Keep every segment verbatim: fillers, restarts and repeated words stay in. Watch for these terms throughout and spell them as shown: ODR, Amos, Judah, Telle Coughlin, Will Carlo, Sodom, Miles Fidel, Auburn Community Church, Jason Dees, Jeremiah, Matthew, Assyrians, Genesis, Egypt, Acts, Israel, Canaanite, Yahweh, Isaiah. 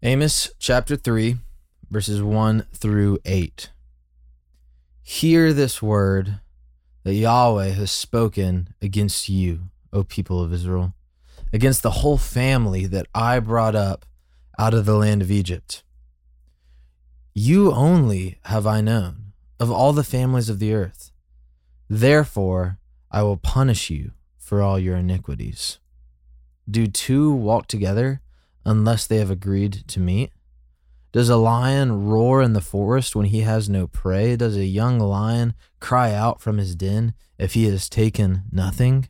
Amos chapter three, verses one through eight. Hear this word that Yahweh has spoken against you, O people of Israel, against the whole family that I brought up out of the land of Egypt. You only have I known of all the families of the earth. Therefore, I will punish you for all your iniquities. Do two walk together unless they have agreed to meet? Does a lion roar in the forest when he has no prey? Does a young lion cry out from his den if he has taken nothing?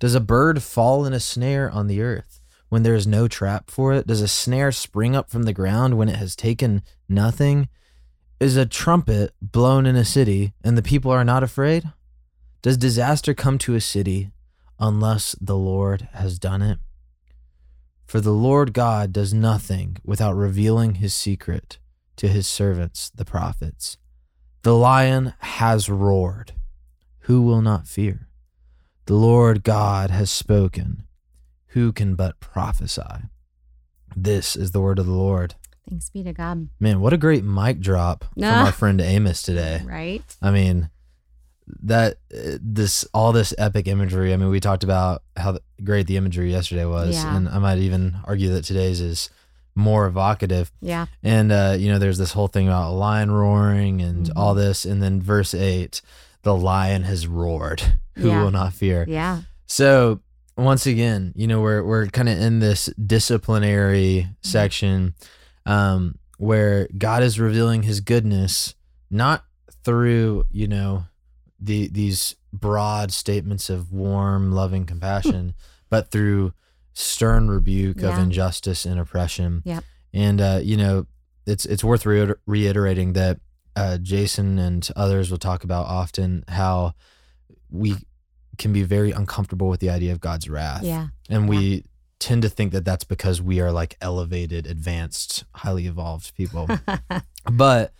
Does a bird fall in a snare on the earth when there is no trap for it? Does a snare spring up from the ground when it has taken nothing? Is a trumpet blown in a city and the people are not afraid? Does disaster come to a city unless the Lord has done it? For the Lord God does nothing without revealing his secret to his servants, the prophets. The lion has roared. Who will not fear? The Lord God has spoken. Who can but prophesy? This is the word of the Lord. Thanks be to God. Man, what a great mic drop nah. from our friend Amos today. Right? I mean, that this all this epic imagery. I mean, we talked about how great the imagery yesterday was, yeah. and I might even argue that today's is more evocative. Yeah. And uh, you know, there's this whole thing about a lion roaring and mm-hmm. all this, and then verse eight, the lion has roared. Who yeah. will not fear? Yeah. So once again, you know, we're we're kind of in this disciplinary mm-hmm. section um, where God is revealing His goodness, not through you know. The, these broad statements of warm, loving compassion, but through stern rebuke yeah. of injustice and oppression. Yep. And, uh, you know, it's it's worth re- reiterating that uh, Jason and others will talk about often how we can be very uncomfortable with the idea of God's wrath. Yeah. And yeah. we tend to think that that's because we are like elevated, advanced, highly evolved people. But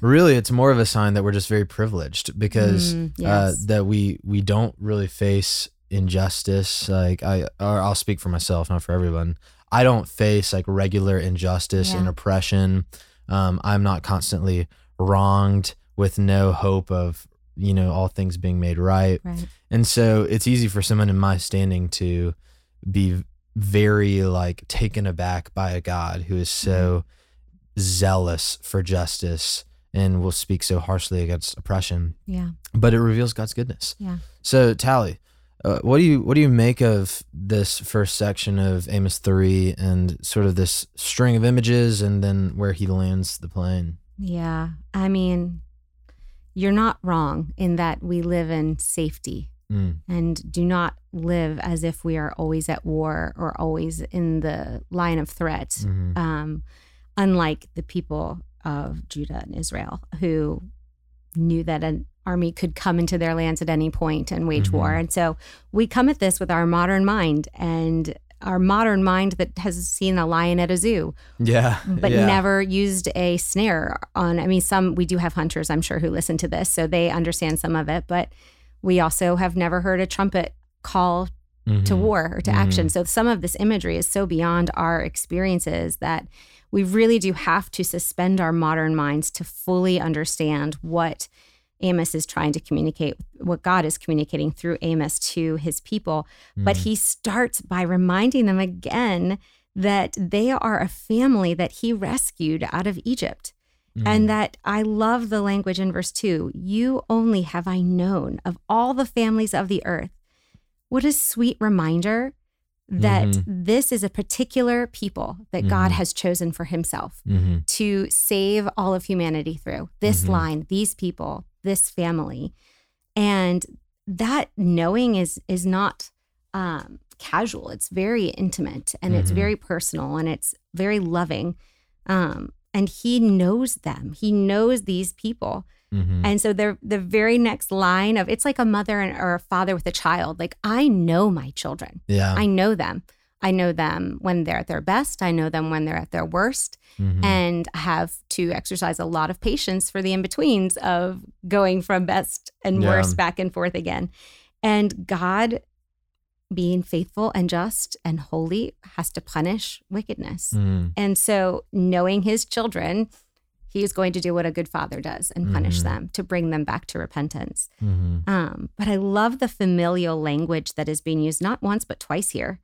really, it's more of a sign that we're just very privileged because mm, yes. uh, that we we don't really face injustice. Like I, or I'll speak for myself, not for everyone. I don't face like regular injustice yeah. and oppression. Um, I'm not constantly wronged with no hope of you know all things being made right. right. And so it's easy for someone in my standing to be very like taken aback by a God who is so. Mm-hmm. zealous for justice and will speak so harshly against oppression. Yeah. But it reveals God's goodness. Yeah. So Telle, uh, what do you what do you make of this first section of Amos three and sort of this string of images and then where he lands the plane? Yeah. I mean, you're not wrong in that we live in safety mm. and do not live as if we are always at war or always in the line of threat. Mm-hmm. Um Unlike the people of Judah and Israel, who knew that an army could come into their lands at any point and wage mm-hmm. war. And so we come at this with our modern mind and our modern mind that has seen a lion at a zoo, yeah, but yeah. never used a snare on. I mean, some we do have hunters, I'm sure, who listen to this, so they understand some of it, but we also have never heard a trumpet call mm-hmm. to war or to mm-hmm. action. So some of this imagery is so beyond our experiences that we really do have to suspend our modern minds to fully understand what Amos is trying to communicate, what God is communicating through Amos to his people. Mm. But he starts by reminding them again that they are a family that he rescued out of Egypt. Mm. And that I love the language in verse two, you only have I known of all the families of the earth. What a sweet reminder that mm-hmm. this is a particular people that mm-hmm. God has chosen for himself mm-hmm. to save all of humanity through. This mm-hmm. line, these people, this family. And that knowing is is not um, casual. It's very intimate and mm-hmm. it's very personal and it's very loving. Um, and he knows them. He knows these people. Mm-hmm. And so the the very next line of, it's like a mother and, or a father with a child. Like, I know my children. Yeah. I know them. I know them when they're at their best. I know them when they're at their worst. Mm-hmm. And I have to exercise a lot of patience for the in-betweens of going from best and yeah. worst back and forth again. And God being faithful and just and holy has to punish wickedness. Mm. And so knowing his children, he is going to do what a good father does and punish mm. them to bring them back to repentance. Mm-hmm. Um, but I love the familial language that is being used not once, but twice here,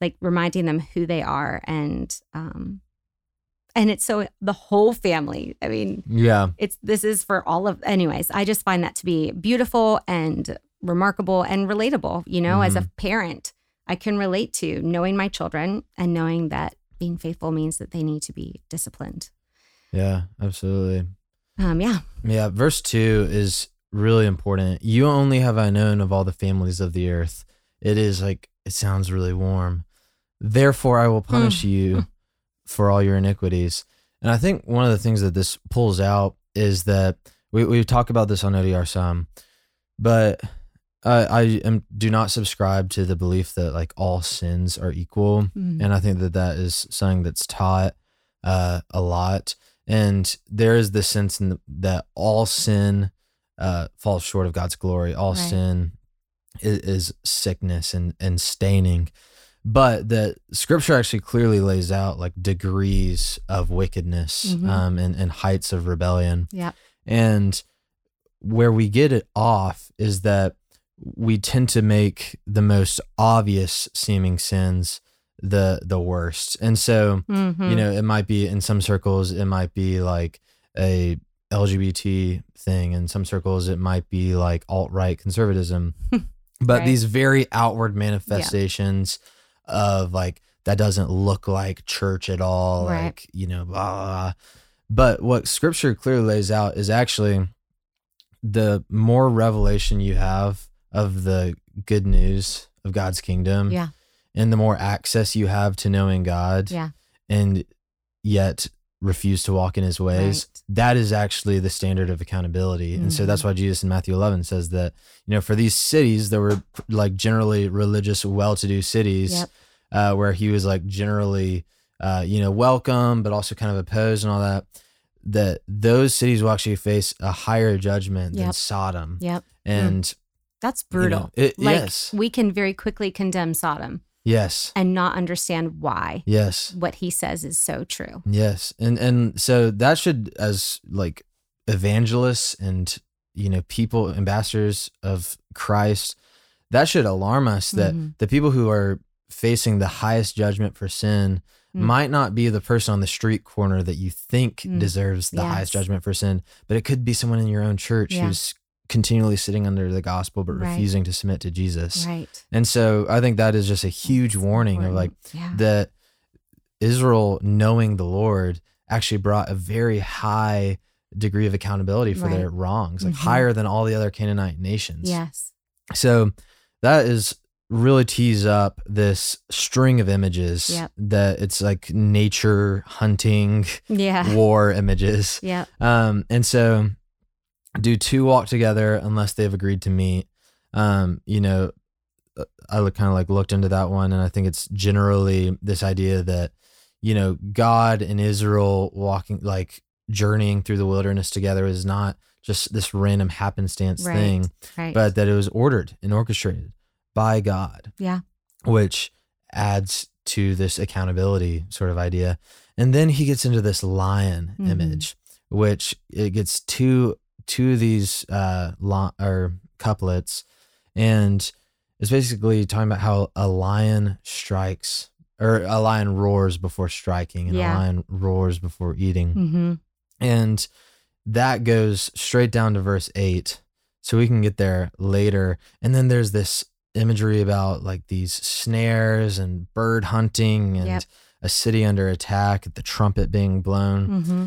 like reminding them who they are. And um, and it's so the whole family. I mean, yeah, it's this is for all of anyways. I just find that to be beautiful and remarkable and relatable, you know, mm-hmm. as a parent, I can relate to knowing my children and knowing that being faithful means that they need to be disciplined. Yeah, absolutely. Um, yeah. Yeah. Verse two is really important. You only have I known of all the families of the earth. It is like, it sounds really warm. Therefore, I will punish mm. you for all your iniquities. And I think one of the things that this pulls out is that we, we talk about this on O D R some, but I, I am, do not subscribe to the belief that like all sins are equal. Mm. And I think that that is something that's taught uh, a lot. And there is this sense in the, that all sin uh, falls short of God's glory. All right. sin is, is sickness and, and staining. But that scripture actually clearly lays out like degrees of wickedness mm-hmm. um, and, and heights of rebellion. Yeah. And where we get it off is that we tend to make the most obvious seeming sins the the worst. And so, mm-hmm. you know, it might be in some circles, it might be like a L G B T thing. In some circles, it might be like alt-right conservatism. But right. these very outward manifestations yeah. of like, that doesn't look like church at all. Right. Like, you know, blah, blah. But what scripture clearly lays out is actually the more revelation you have of the good news of God's kingdom. Yeah. And the more access you have to knowing God yeah. and yet refuse to walk in his ways, right. that is actually the standard of accountability. Mm-hmm. And so that's why Jesus in Matthew eleven says that, you know, for these cities that were like generally religious, well-to-do cities yep. uh, where he was like generally, uh, you know, welcome, but also kind of opposed and all that, that those cities will actually face a higher judgment yep. than Sodom. Yep. And yep. that's brutal. You know, it, like yes. we can very quickly condemn Sodom. Yes. And not understand why. Yes. What he says is so true. Yes. And and so that should, as like evangelists and, you know, people, ambassadors of Christ, that should alarm us that mm-hmm. the people who are facing the highest judgment for sin mm-hmm. might not be the person on the street corner that you think mm-hmm. deserves the yes. highest judgment for sin, but it could be someone in your own church yeah. who's continually sitting under the gospel, but right. refusing to submit to Jesus. Right. And so I think that is just a huge warning, warning of like yeah. that Israel knowing the Lord actually brought a very high degree of accountability for right. their wrongs, like mm-hmm. higher than all the other Canaanite nations. Yes. So that is really tees up this string of images yep. that it's like nature, hunting, yeah. war images. Yeah. Um, and so do two walk together unless they've agreed to meet? Um, you know, I kind of like looked into that one, and I think it's generally this idea that, you know, God and Israel walking, like journeying through the wilderness together is not just this random happenstance right, thing, right. but that it was ordered and orchestrated by God. Yeah. Which adds to this accountability sort of idea. And then he gets into this lion mm-hmm. image, which it gets too to these uh lo- or couplets, and it's basically talking about how a lion strikes or a lion roars before striking and yeah. a lion roars before eating mm-hmm. and that goes straight down to verse eight, so we can get there later. And then there's this imagery about like these snares and bird hunting and yep. a city under attack, the trumpet being blown mm-hmm.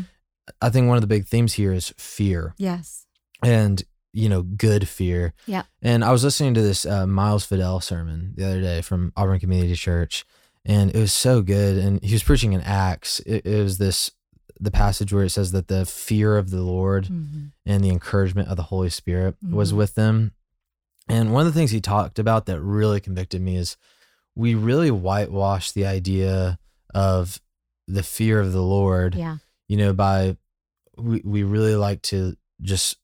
I think one of the big themes here is fear. Yes. And, you know, good fear. Yeah. And I was listening to this uh, Miles Fidel sermon the other day from Auburn Community Church, and it was so good. And he was preaching in Acts. It, it was this, the passage where it says that the fear of the Lord mm-hmm. and the encouragement of the Holy Spirit mm-hmm. was with them. And one of the things he talked about that really convicted me is we really whitewash the idea of the fear of the Lord. Yeah. You know, by we, we really like to just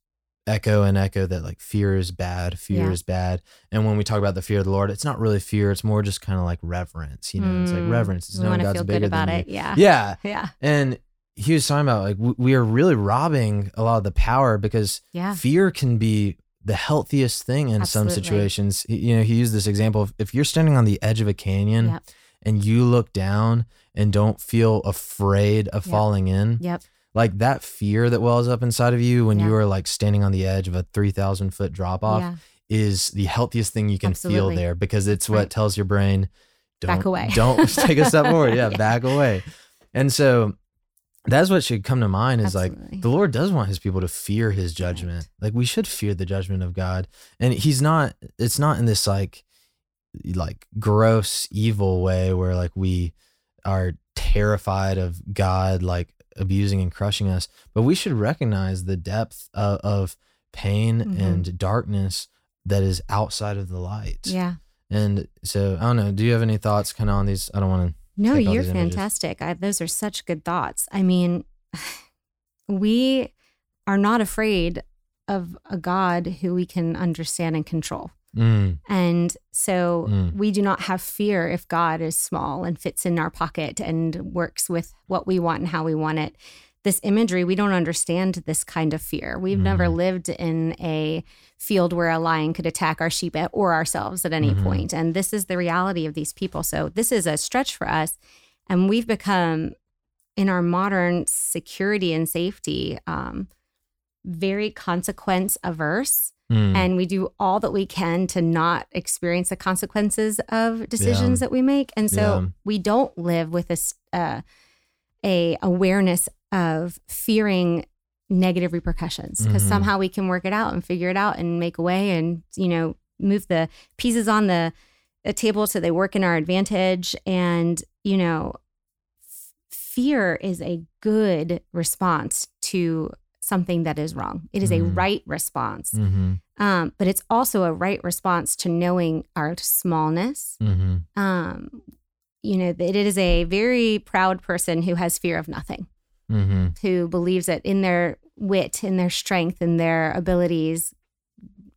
echo and echo that like fear is bad, fear yeah. is bad. And when we talk about the fear of the Lord, it's not really fear. It's more just kind of like reverence, you know, mm. it's like reverence. It's knowing God's bigger than you. Yeah. Yeah. Yeah. And he was talking about like, w- we are really robbing a lot of the power because yeah. fear can be the healthiest thing in Absolutely. Some situations. You know, he used this example of if you're standing on the edge of a canyon yep. and you look down and don't feel afraid of yep. falling in. Yep. Like that fear that wells up inside of you when yeah. you are like standing on the edge of a three thousand foot drop off yeah. is the healthiest thing you can Absolutely. Feel there because it's what right. tells your brain, don't, back away. Don't take a step forward. Yeah, yeah. Back away. And so that's what should come to mind is Absolutely. Like, the Lord does want his people to fear his judgment. Right. Like we should fear the judgment of God. And he's not, it's not in this like, like gross evil way where like we are terrified of God, like, abusing and crushing us, but we should recognize the depth of, of pain mm-hmm. and darkness that is outside of the light. Yeah. And so I don't know, do you have any thoughts kind of on these? I don't want to. No, you're fantastic. I, those are such good thoughts. I mean, we are not afraid of a God who we can understand and control. Mm. And so mm. we do not have fear if God is small and fits in our pocket and works with what we want and how we want it. This imagery, we don't understand this kind of fear. We've mm. never lived in a field where a lion could attack our sheep at, or ourselves at any mm-hmm. point. And this is the reality of these people. So this is a stretch for us. And we've become, in our modern security and safety, um, very consequence averse. Mm. And we do all that we can to not experience the consequences of decisions yeah. that we make. And so yeah. we don't live with a, uh, a awareness of fearing negative repercussions because mm-hmm. somehow we can work it out and figure it out and make a way and, you know, move the pieces on the, the table so they work in our advantage. And, you know, f- fear is a good response to something that is wrong. It is mm-hmm. a right response. Mm-hmm. Um, but it's also a right response to knowing our smallness. Mm-hmm. Um, you know, it is a very proud person who has fear of nothing, mm-hmm. who believes that in their wit, in their strength, in their abilities,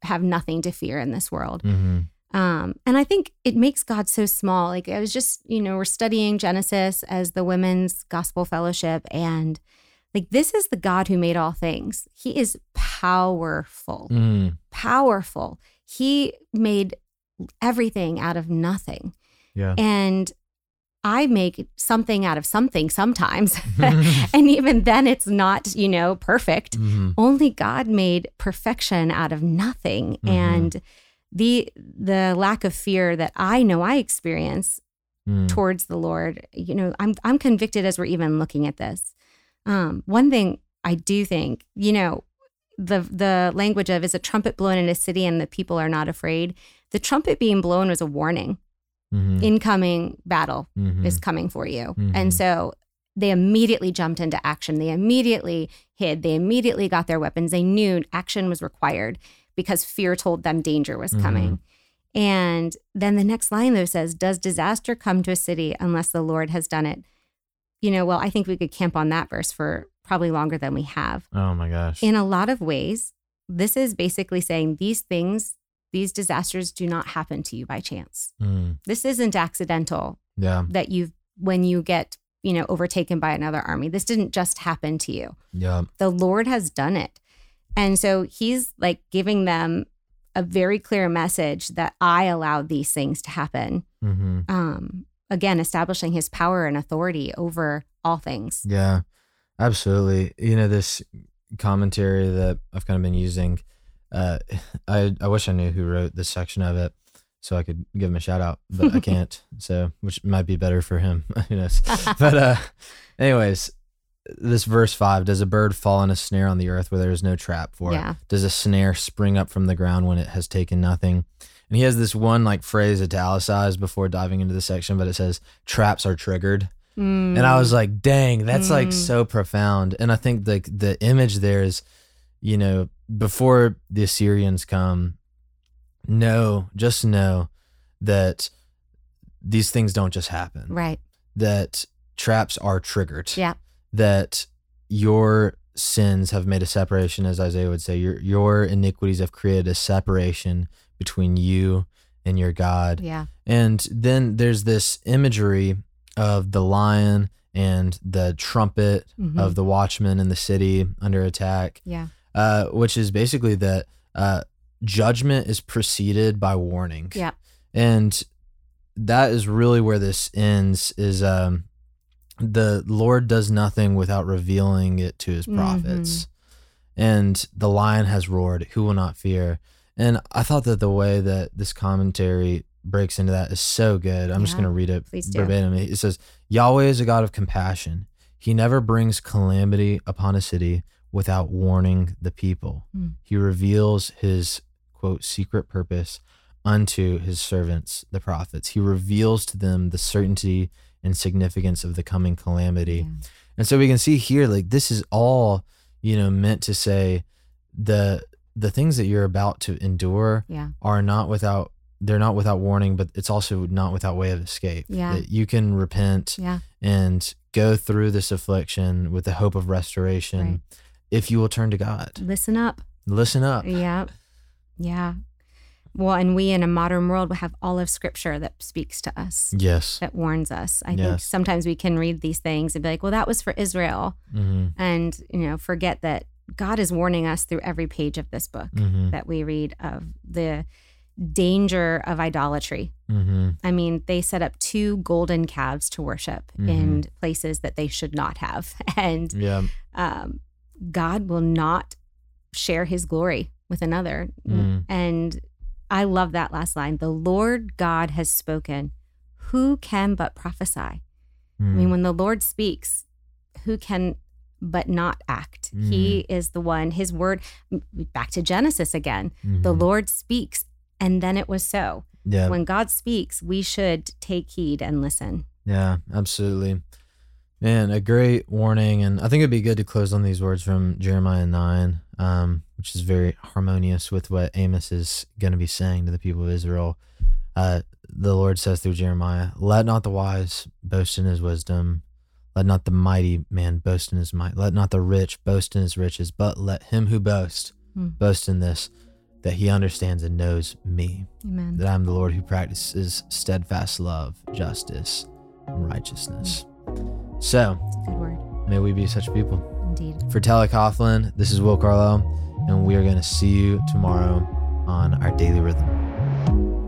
have nothing to fear in this world. Mm-hmm. Um, and I think it makes God so small. Like I was just, you know, we're studying Genesis as the Women's Gospel Fellowship, and like, this is the God who made all things. He is powerful, mm. powerful. He made everything out of nothing. Yeah. And I make something out of something sometimes. And even then it's not, you know, perfect. Mm-hmm. Only God made perfection out of nothing. Mm-hmm. And the the lack of fear that I know I experience mm. towards the Lord, you know, I'm I'm convicted as we're even looking at this. Um, one thing I do think, you know, the the language of is a trumpet blown in a city and the people are not afraid. The trumpet being blown was a warning. Mm-hmm. Incoming battle mm-hmm. is coming for you. Mm-hmm. And so they immediately jumped into action. They immediately hid. They immediately got their weapons. They knew action was required because fear told them danger was mm-hmm. coming. And then the next line, though, says, does disaster come to a city unless the Lord has done it? You know, well, I think we could camp on that verse for probably longer than we have. Oh my gosh. In a lot of ways, this is basically saying these things, these disasters do not happen to you by chance. Mm. This isn't accidental. Yeah. That you've, when you get, you know, overtaken by another army, this didn't just happen to you. Yeah. The Lord has done it. And so he's like giving them a very clear message that I allowed these things to happen. Mm-hmm. Um, Again, establishing his power and authority over all things. Yeah, absolutely. You know, this commentary that I've kind of been using, uh, I, I wish I knew who wrote this section of it so I could give him a shout out, but I can't. So, which might be better for him. Who knows? But uh, anyways, this verse five, does a bird fall in a snare on the earth where there is no trap for yeah. it? Does a snare spring up from the ground when it has taken nothing? And he has this one like phrase italicized before diving into the section, but it says traps are triggered. Mm. And I was like, dang, that's mm. like so profound. And I think like the, the image there is, you know, before the Assyrians come, know, just know that these things don't just happen. Right. That traps are triggered. Yeah. That your sins have made a separation, as Isaiah would say. Your your iniquities have created a separation between you and your God. Yeah. And then there's this imagery of the lion and the trumpet mm-hmm. of the watchman in the city under attack. Yeah. Uh, which is basically that uh, judgment is preceded by warning. Yeah. And that is really where this ends, is um, the Lord does nothing without revealing it to his prophets. Mm-hmm. And the lion has roared, who will not fear? And I thought that the way that this commentary breaks into that is so good. I'm yeah, just going to read it verbatim. It says, Yahweh is a God of compassion. He never brings calamity upon a city without warning the people. Mm. He reveals his, quote, secret purpose unto his servants, the prophets. He reveals to them the certainty and significance of the coming calamity. Yeah. And so we can see here, like, this is all, you know, meant to say the the things that you're about to endure yeah. are not without, they're not without warning, but it's also not without way of escape. Yeah. That you can repent yeah. and go through this affliction with the hope of restoration right. if you will turn to God. Listen up. Listen up. Yeah. Yeah. Well, and we in a modern world have all of Scripture that speaks to us. Yes. That warns us. I yes. think sometimes we can read these things and be like, well, that was for Israel. Mm-hmm. And, you know, forget that God is warning us through every page of this book mm-hmm. that we read of the danger of idolatry. Mm-hmm. I mean, they set up two golden calves to worship mm-hmm. in places that they should not have. And yeah. um, God will not share his glory with another. Mm. And I love that last line. The Lord God has spoken. Who can but prophesy? Mm. I mean, when the Lord speaks, who can but not act? Mm. He is the one, his word, back to Genesis again. Mm-hmm. The Lord speaks, and then it was so. Yeah. When God speaks, we should take heed and listen. Yeah, absolutely. Man, a great warning. And I think it'd be good to close on these words from Jeremiah nine, um, which is very harmonious with what Amos is going to be saying to the people of Israel. Uh, the Lord says through Jeremiah, let not the wise boast in his wisdom. Let not the mighty man boast in his might. Let not the rich boast in his riches, but let him who boasts hmm. boast in this, that he understands and knows me. Amen. That I'm the Lord who practices steadfast love, justice, and righteousness. Hmm. So, good word. May we be such people. Indeed. For Telle Coughlin, this is Will Carlo, and we are going to see you tomorrow on Our Daily Rhythm.